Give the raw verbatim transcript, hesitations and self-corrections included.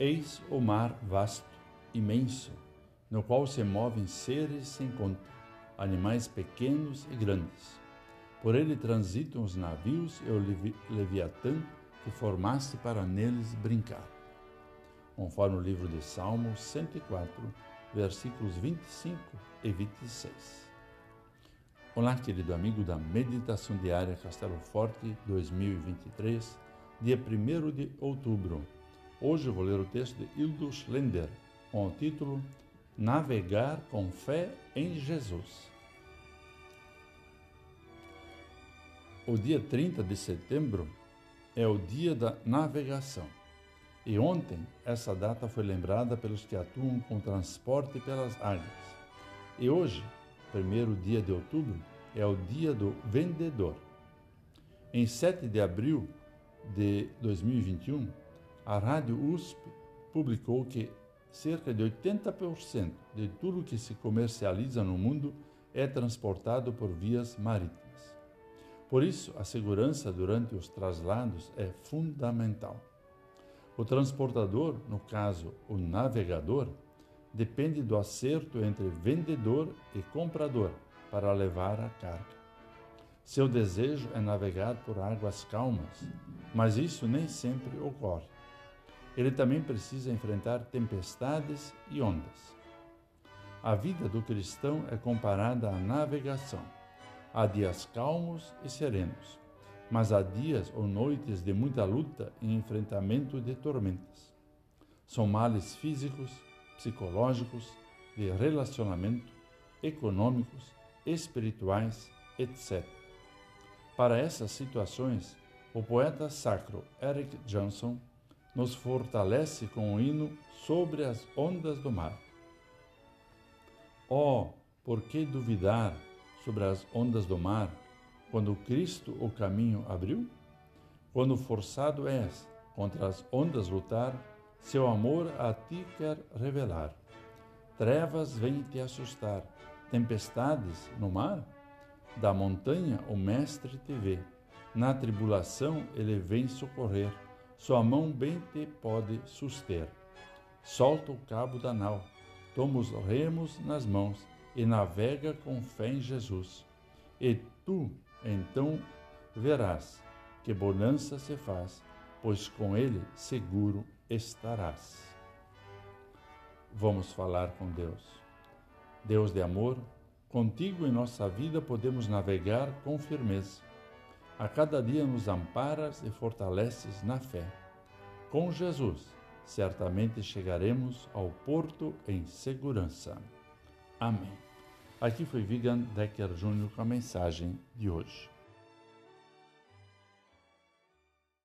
Eis o mar vasto, imenso, no qual se movem seres sem conta, animais pequenos e grandes. Por ele transitam os navios e o levi- Leviatã que formaste para neles brincar. Conforme o livro de Salmo cento e quatro, versículos vinte e cinco e vinte e seis. Olá, querido amigo da Meditação Diária Castelo Forte dois mil e vinte e três, dia primeiro de outubro. Hoje vou ler o texto de Hildur Schlender, com o título Navegar com Fé em Jesus. O dia trinta de setembro é o dia da navegação. E ontem, essa data foi lembrada pelos que atuam com transporte pelas águas. E hoje, primeiro dia de outubro, é o dia do vendedor. Em sete de abril de dois mil e vinte e um, a Rádio U S P publicou que cerca de oitenta por cento de tudo que se comercializa no mundo é transportado por vias marítimas. Por isso, a segurança durante os traslados é fundamental. O transportador, no caso, o navegador, depende do acerto entre vendedor e comprador para levar a carga. Seu desejo é navegar por águas calmas, mas isso nem sempre ocorre. Ele também precisa enfrentar tempestades e ondas. A vida do cristão é comparada à navegação. Há dias calmos e serenos, mas há dias ou noites de muita luta e enfrentamento de tormentas. São males físicos, psicológicos, de relacionamento, econômicos, espirituais, etcétera. Para essas situações, o poeta sacro Eric Johnson nos fortalece com o hino Sobre as Ondas do Mar. Oh, por que duvidar sobre as ondas do mar, quando Cristo o caminho abriu? Quando forçado és contra as ondas lutar, seu amor a ti quer revelar. Trevas vêm te assustar, tempestades no mar? Da montanha o mestre te vê, na tribulação ele vem socorrer, sua mão bem te pode suster. Solta o cabo da nau, toma os remos nas mãos e navega com fé em Jesus. E tu, então, verás que bonança se faz, pois com ele seguro estarás. Vamos falar com Deus. Deus de amor, contigo em nossa vida podemos navegar com firmeza. A cada dia nos amparas e fortaleces na fé. Com Jesus, certamente chegaremos ao porto em segurança. Amém. Aqui foi Vigan Decker Júnior com a mensagem de hoje.